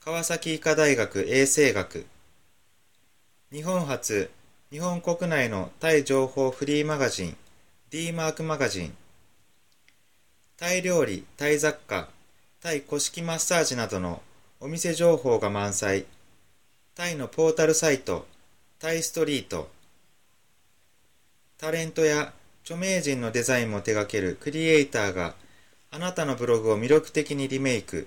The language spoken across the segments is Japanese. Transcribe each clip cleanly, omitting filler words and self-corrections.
川崎医科大学衛生学、日本初日本国内のタイ情報フリーマガジン D マークマガジン、タイ料理、タイ雑貨、タイ古式マッサージなどのお店情報が満載、タイのポータルサイトタイストリート、タレントや著名人のデザインも手掛けるクリエイターがあなたのブログを魅力的にリメイク、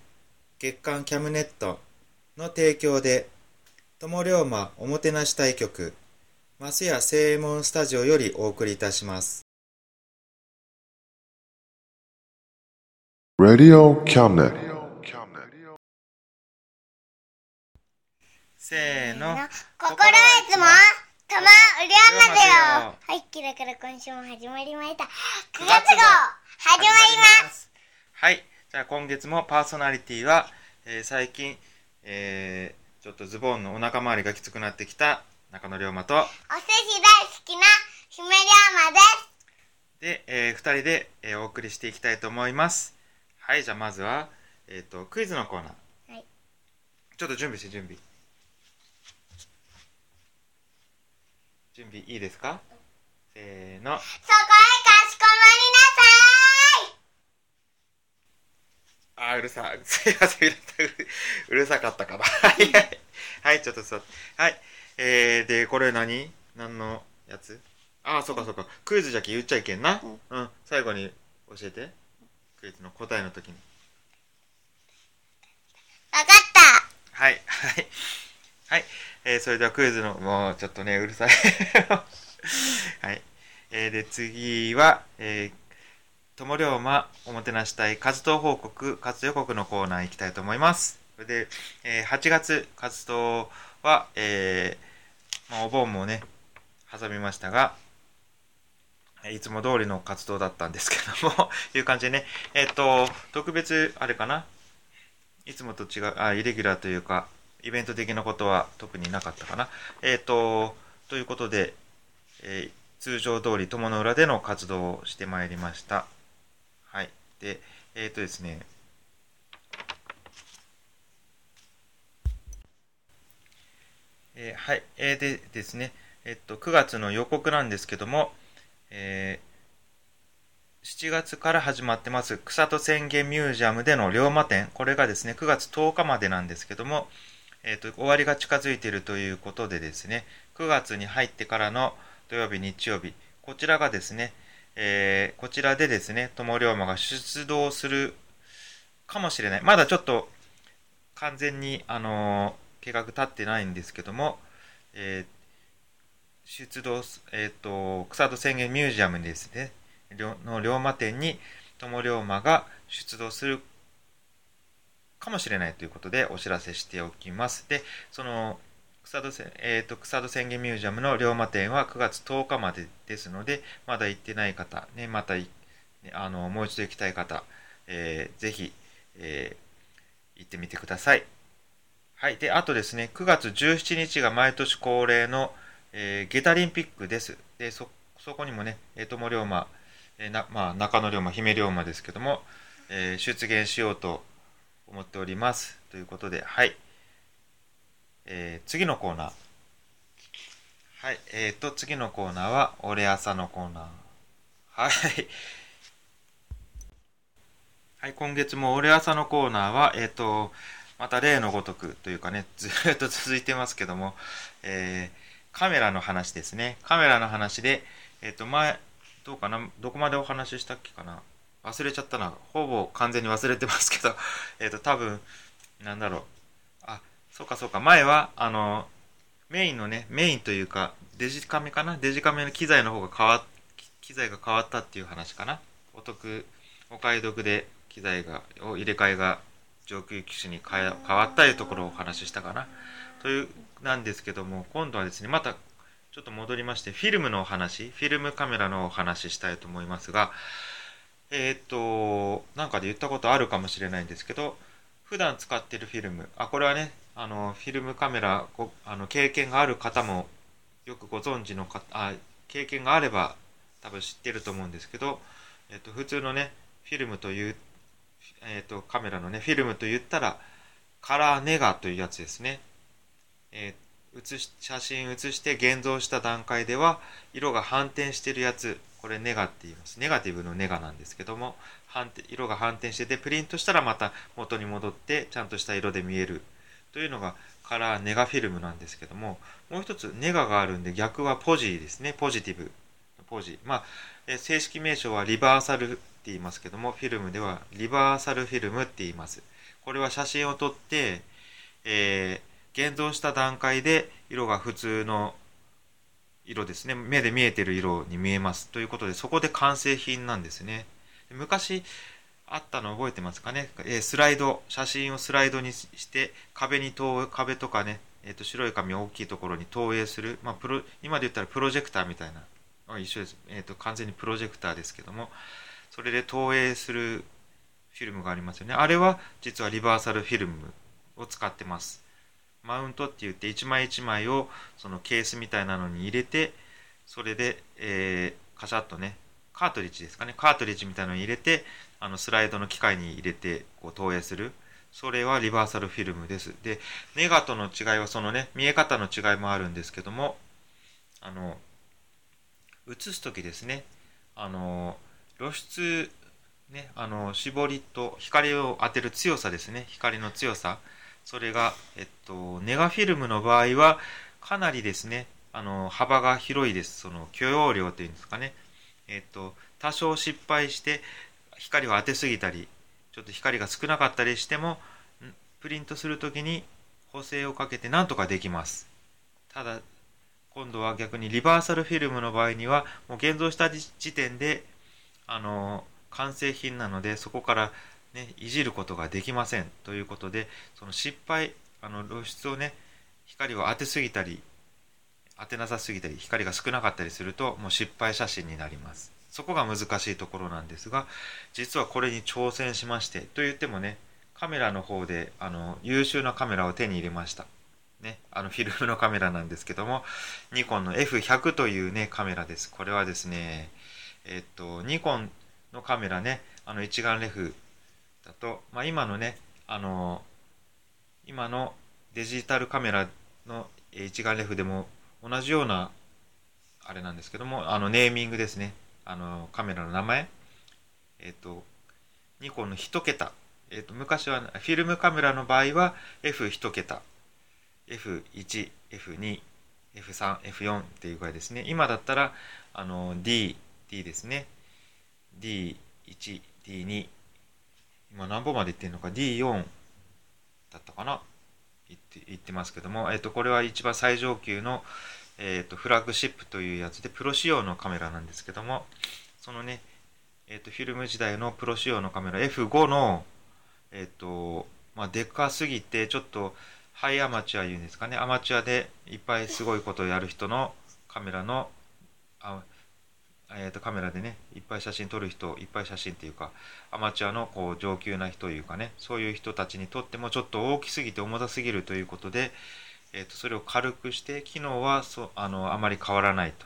月刊キャムネットの提供で友龍馬おもてなし対局ますや正右衛門スタジオよりお送りいたします。ラジオキャムネット、せーの、心はいつも玉うりあまでよ。はい、キラから今週も始まりました。9月号始まります。はい、じゃあ今月もパーソナリティは、最近、ちょっとズボンのお腹周りがきつくなってきた中野龍馬とお寿司大好きな姫龍馬です。で、2人で、お送りしていきたいと思います。はい、じゃあまずは、クイズのコーナー。はい。ちょっと準備して準備。準備いいですか？せーの。そこへかしこまりなさーい。あー、うるさい。すいません、うるさかったかな。はい、ちょっと座って。はい。で、これ何のやつ？ああ、そうかそうか。クイズじゃき言っちゃいけんな。うん。最後に教えて。クイズの答えの時に。わかった。はい。はい。はい。それではクイズの、もうちょっとね、うるさい。はい。で、次は、友龍馬おもてなし隊活動報告、活動予告のコーナー行きたいと思います。それで、8月活動は、お盆もね、挟みましたが、いつも通りの活動だったんですけども、いう感じでね、特別、あれかな、いつもと違う、イレギュラーというか、イベント的なことは特になかったかな。ということで、通常通り友の浦での活動をしてまいりました。はい。で、ですね、はい。でですね、9月の予告なんですけども、7月から始まってます草戸宣言ミュージアムでの龍馬展、これがですね9月10日までなんですけども、終わりが近づいているということでですね、9月に入ってからの土曜日日曜日、こちらがですね、こちらでですね友龍馬が出動するかもしれない。まだちょっと完全に計画立ってないんですけども、出動、草戸宣言ミュージアムにですねの龍馬展に友龍馬が出動するかもしれないということでお知らせしておきます。で、その草戸宣言ミュージアムの龍馬展は9月10日までですので、まだ行ってない方、ね、またもう一度行きたい方、ぜひ、行ってみてください。はい、で、あとですね、9月17日が毎年恒例の、ゲタリンピックです。で、そこにもね、友龍馬、中野龍馬、姫龍馬ですけども、出現しようと思っております。ということで、はい。次のコーナー。はい。次のコーナーは、俺朝のコーナー。はい。はい、今月も俺朝のコーナーは、また例のごとくというかね、ずっと続いてますけども、カメラの話ですね。カメラの話で、前、どうかな、どこまでお話ししたっけかな、忘れちゃったな、ほぼ完全に忘れてますけど、多分、なんだろう、あ、そうかそうか、前は、メインのね、メインというか、デジカメかな、デジカメの機材の方が機材が変わったっていう話かな。お得、お買い得で機材を入れ替えが上級機種に変わったというところをお話ししたかなというなんですけども、今度はですね、またちょっと戻りまして、フィルムのお話、フィルムカメラのお話したいと思いますが、なんかで言ったことあるかもしれないんですけど、普段使ってるフィルム、これはね、フィルムカメラ経験がある方もよくご存知の方、経験があれば多分知ってると思うんですけど、普通のね、フィルムという、カメラのね、フィルムと言ったら、カラーネガというやつですね。写真写して現像した段階では、色が反転してるやつ、これネガって言います。ネガティブのネガなんですけども、色が反転してて、プリントしたらまた元に戻って、ちゃんとした色で見えるというのが、カラーネガフィルムなんですけども、もう一つネガがあるんで、逆はポジですね、ポジティブ。正式名称はリバーサルって言いますけども、フィルムではリバーサルフィルムって言います。これは写真を撮って、現像した段階で色が普通の色ですね。目で見えてる色に見えます。ということで、そこで完成品なんですね。昔あったの覚えてますかね。スライド、写真をスライドにして壁とかね、白い紙を大きいところに投影する、今で言ったらプロジェクターみたいな。一緒です、完全にプロジェクターですけども、それで投影するフィルムがありますよね。あれは実はリバーサルフィルムを使ってます。マウントって言って、一枚一枚をそのケースみたいなのに入れて、それで、カシャッとね、カートリッジですかね、カートリッジみたいなのに入れて、スライドの機械に入れてこう投影する、それはリバーサルフィルムです。で、ネガとの違いはそのね、見え方の違いもあるんですけども、写すときですね、露出、ね、絞りと光を当てる強さですね、光の強さ、それが、ネガフィルムの場合はかなりですね、幅が広いです。その許容量というんですかね、多少失敗して光を当てすぎたり、ちょっと光が少なかったりしても、プリントするときに補正をかけてなんとかできます。ただ、今度は逆にリバーサルフィルムの場合には、もう現像した時点で完成品なので、そこから、ね、いじることができませんということで、その失敗、露出をね、光を当てすぎたり当てなさすぎたり、光が少なかったりすると、もう失敗写真になります。そこが難しいところなんですが、実はこれに挑戦しまして、と言ってもね、カメラの方で優秀なカメラを手に入れましたね、フィルムのカメラなんですけども、ニコンの F100 というね、カメラです。これはですね、ニコンのカメラね、一眼レフだと、今のね、今のデジタルカメラの一眼レフでも同じような、あれなんですけども、ネーミングですね、カメラの名前、ニコンの1桁、昔はフィルムカメラの場合は F1 桁。F1、F2、F3、F4 っていう具合ですね。今だったらD ですね。D1、D2、今何本までいってるのか、D4 だったかな、言ってますけども、これは一番最上級の、フラッグシップというやつで、プロ仕様のカメラなんですけども、そのね、フィルム時代のプロ仕様のカメラ F5 の、でかすぎて、ちょっとハイアマチュア言うんですかね、アマチュアでいっぱいすごいことをやる人のカメラの、カメラでね、いっぱい写真撮る人、いっぱい写真っていうか、アマチュアのこう上級な人というかね、そういう人たちにとってもちょっと大きすぎて重たすぎるということで、それを軽くして、機能はあまり変わらないと。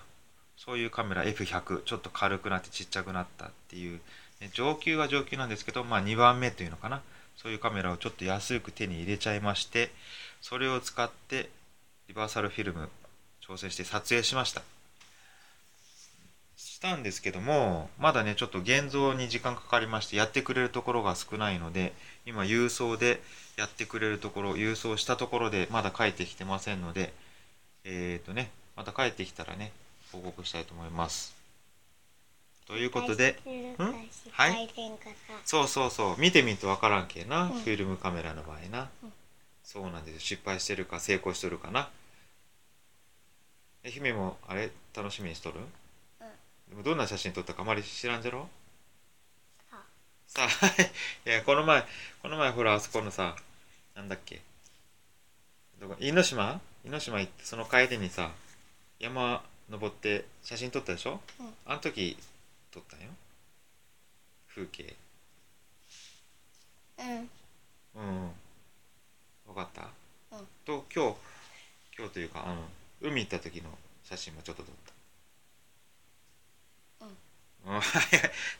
そういうカメラ F100、ちょっと軽くなってちっちゃくなったっていう、ね、上級は上級なんですけど、2番目というのかな。そういうカメラをちょっと安く手に入れちゃいまして、それを使ってリバーサルフィルム挑戦して撮影しました。したんですけども、まだねちょっと現像に時間かかりまして、やってくれるところが少ないので、今郵送でやってくれるところ、郵送したところでまだ帰ってきてませんので、また帰ってきたらね報告したいと思います。ということで、はい、そう見てみるとわからんけえな、フィルムカメラの場合な、そうなんですよ、失敗してるか成功しとるかな。姫もあれ楽しみにしとる？でもどんな写真撮ったかあまり知らんじゃろ？さあいやこの前ほらあそこのさ、なんだっけ、どこ、因島行って、その帰りにさ山登って写真撮ったでしょ？あの時撮ったんよ、風景。分かった？と今日というか海行った時の写真もちょっと撮った。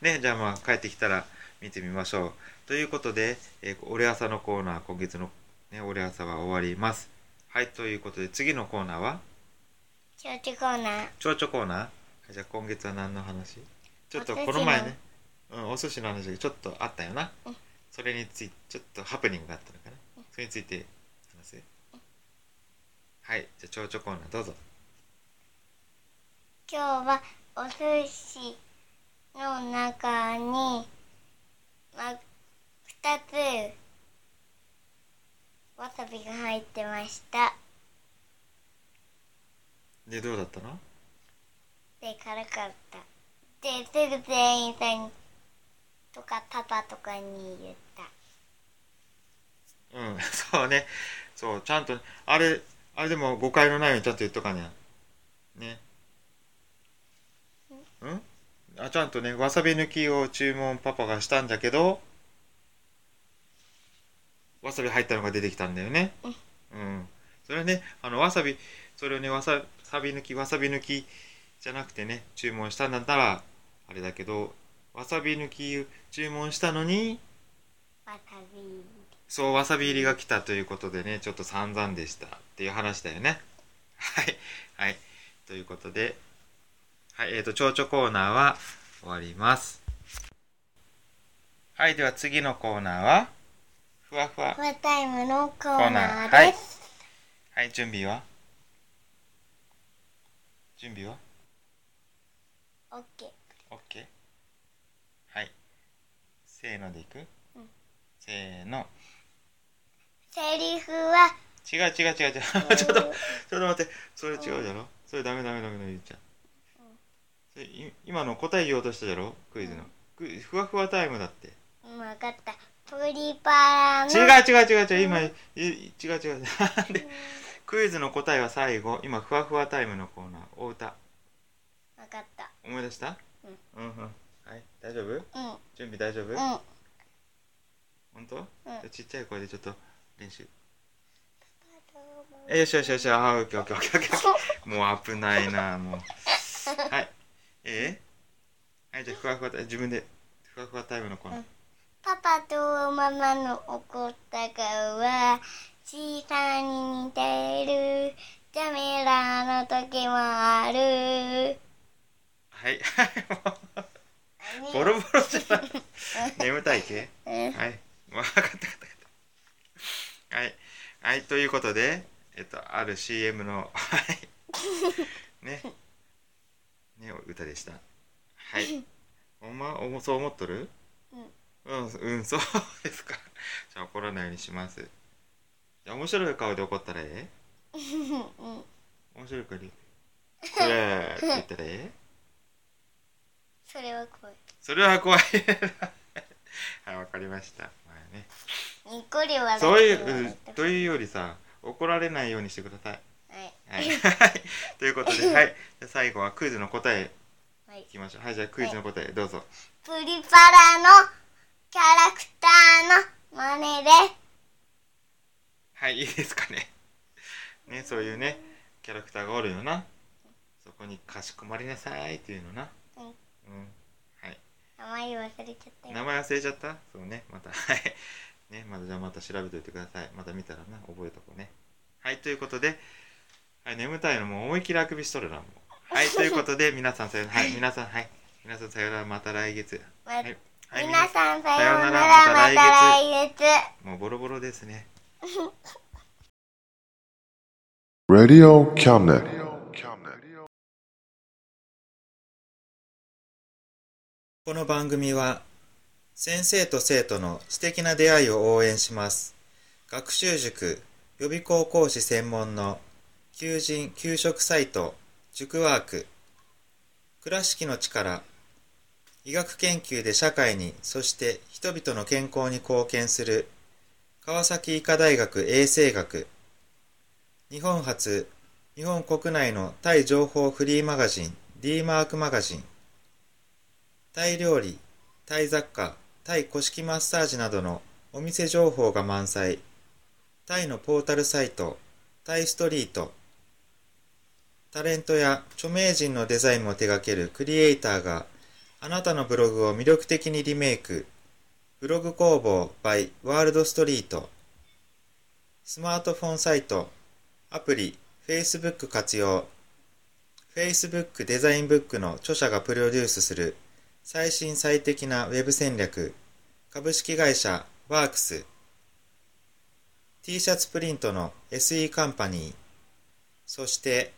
ね、じゃあまあ帰ってきたら見てみましょう。ということで、俺朝のコーナー、今月の、ね、俺朝は終わります。はい、ということで次のコーナーは？ちょうちょコーナー、はい、じゃあ今月は何の話？ちょっとこの前ね、お寿司の話がちょっとあったよな。それについてちょっとハプニングがあったのかな。それについて話す。はい、じゃあちょうちょコーナーどうぞ。今日はお寿司の中に、2つわさびが入ってました。で、どうだったの？で、辛かった。で、すぐ店員さんとかパパとかに言った。そうね。そう、ちゃんと、あれでも誤解のないようにちゃんと言っとかね。ね。ちゃんとね、わさび抜きを注文パパがしたんだけど、わさび入ったのが出てきたんだよね。それはね、わさび抜きじゃなくてね、注文したんだったらあれだけど、わさび抜き注文したのにわさび入りが来たということでね、ちょっと散々でしたっていう話だよね。はい、ということで、はい、蝶々コーナーは終わります。はい、では次のコーナーはふわタイムのコーナーです。はい、準備は OK。 はい、せーのでいく？せーの。セリフは違うちょっと待って、それ違うじゃろ、それダメゆうちゃん、それ今の答え言おうとしたじゃろ、クイズの、ふわふわタイムだって。分かった、プリパラの違う今、違うなんでクイズの答えは最後、今ふわふわタイムのコーナー、お歌。分かった、思い出した？はい、大丈夫？準備大丈夫？本当？ちっちゃい声でちょっと練習。よし、あ、オッケー、もう危ないな、もうはい、はい、じゃあ自分でふわふわタイムのコーナー。パパとママの怒った顔は小さに似ている、カメラの時もある。はいボロボロじゃない眠たいけはい、分かったはい、ということで、ある CM のね歌でした。はいそう思っとる？そうですか。じゃあ怒らないようにします。面白い顔で怒ったらええ？面白い顔でそれって言ったらええ？それは怖いはい、わかりました。にっこり笑って、というよりさ、怒られないようにしてください。ということで、はい、じゃ最後はクイズの答えいきましょう。はい、じゃあクイズの答えどうぞ。プリパラのキャラクターの真似です。はい、いいですかね。ね、そういうね、キャラクターがおるよな。そこにかしこまりなさいっていうのな。はい。名前忘れちゃった。そうね、またね、またじゃあまた調べといてください。また見たらな、覚えとこうね。はい、ということで、はい、眠たいのもう思いっきりあくびしとるな、もうはい、ということで皆さんさよなら、はい、皆さん、はい、皆さんさよなら、また来月、はい、皆さんさようなら、また来月。もうボロボロですね。Radio Cabinet。この番組は先生と生徒の素敵な出会いを応援します。学習塾予備校講師専門の求人・求職サイト塾ワーク、倉敷の力、医学研究で社会に、そして人々の健康に貢献する川崎医科大学衛生学、日本初、日本国内のタイ情報フリーマガジン D マークマガジン、タイ料理、タイ雑貨、タイ古式マッサージなどのお店情報が満載、タイのポータルサイトタイストリート、タレントや著名人のデザインも手掛けるクリエイターがあなたのブログを魅力的にリメイク、ブログ工房 by ワールドストリート、スマートフォンサイト、アプリ、Facebook 活用、Facebook デザインブックの著者がプロデュースする最新最適なウェブ戦略、株式会社ワークス、T シャツプリントの SE カンパニー、そして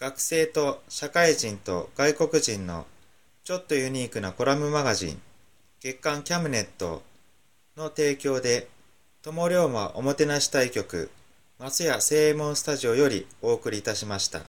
学生と社会人と外国人のちょっとユニークなコラムマガジン、月刊キャムネットの提供で、友龍馬おもてなし対局、松屋正右衛門スタジオよりお送りいたしました。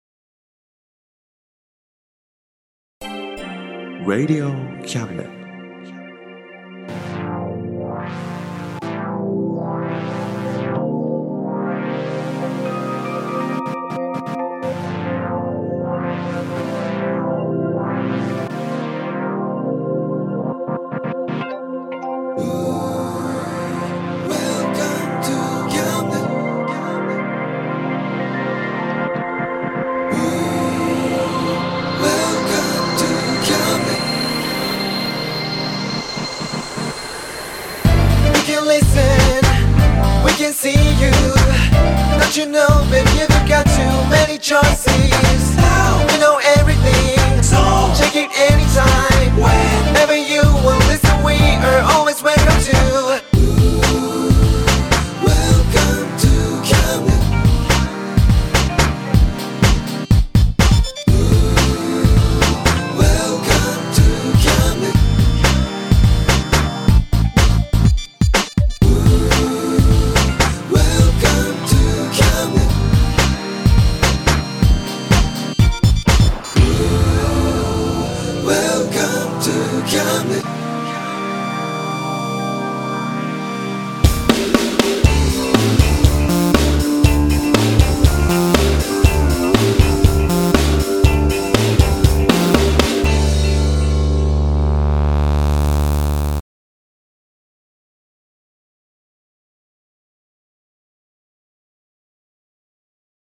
Radio Cabinet。You know, baby, you've got too many choices. Now we know everything, so check it anytime, whenever you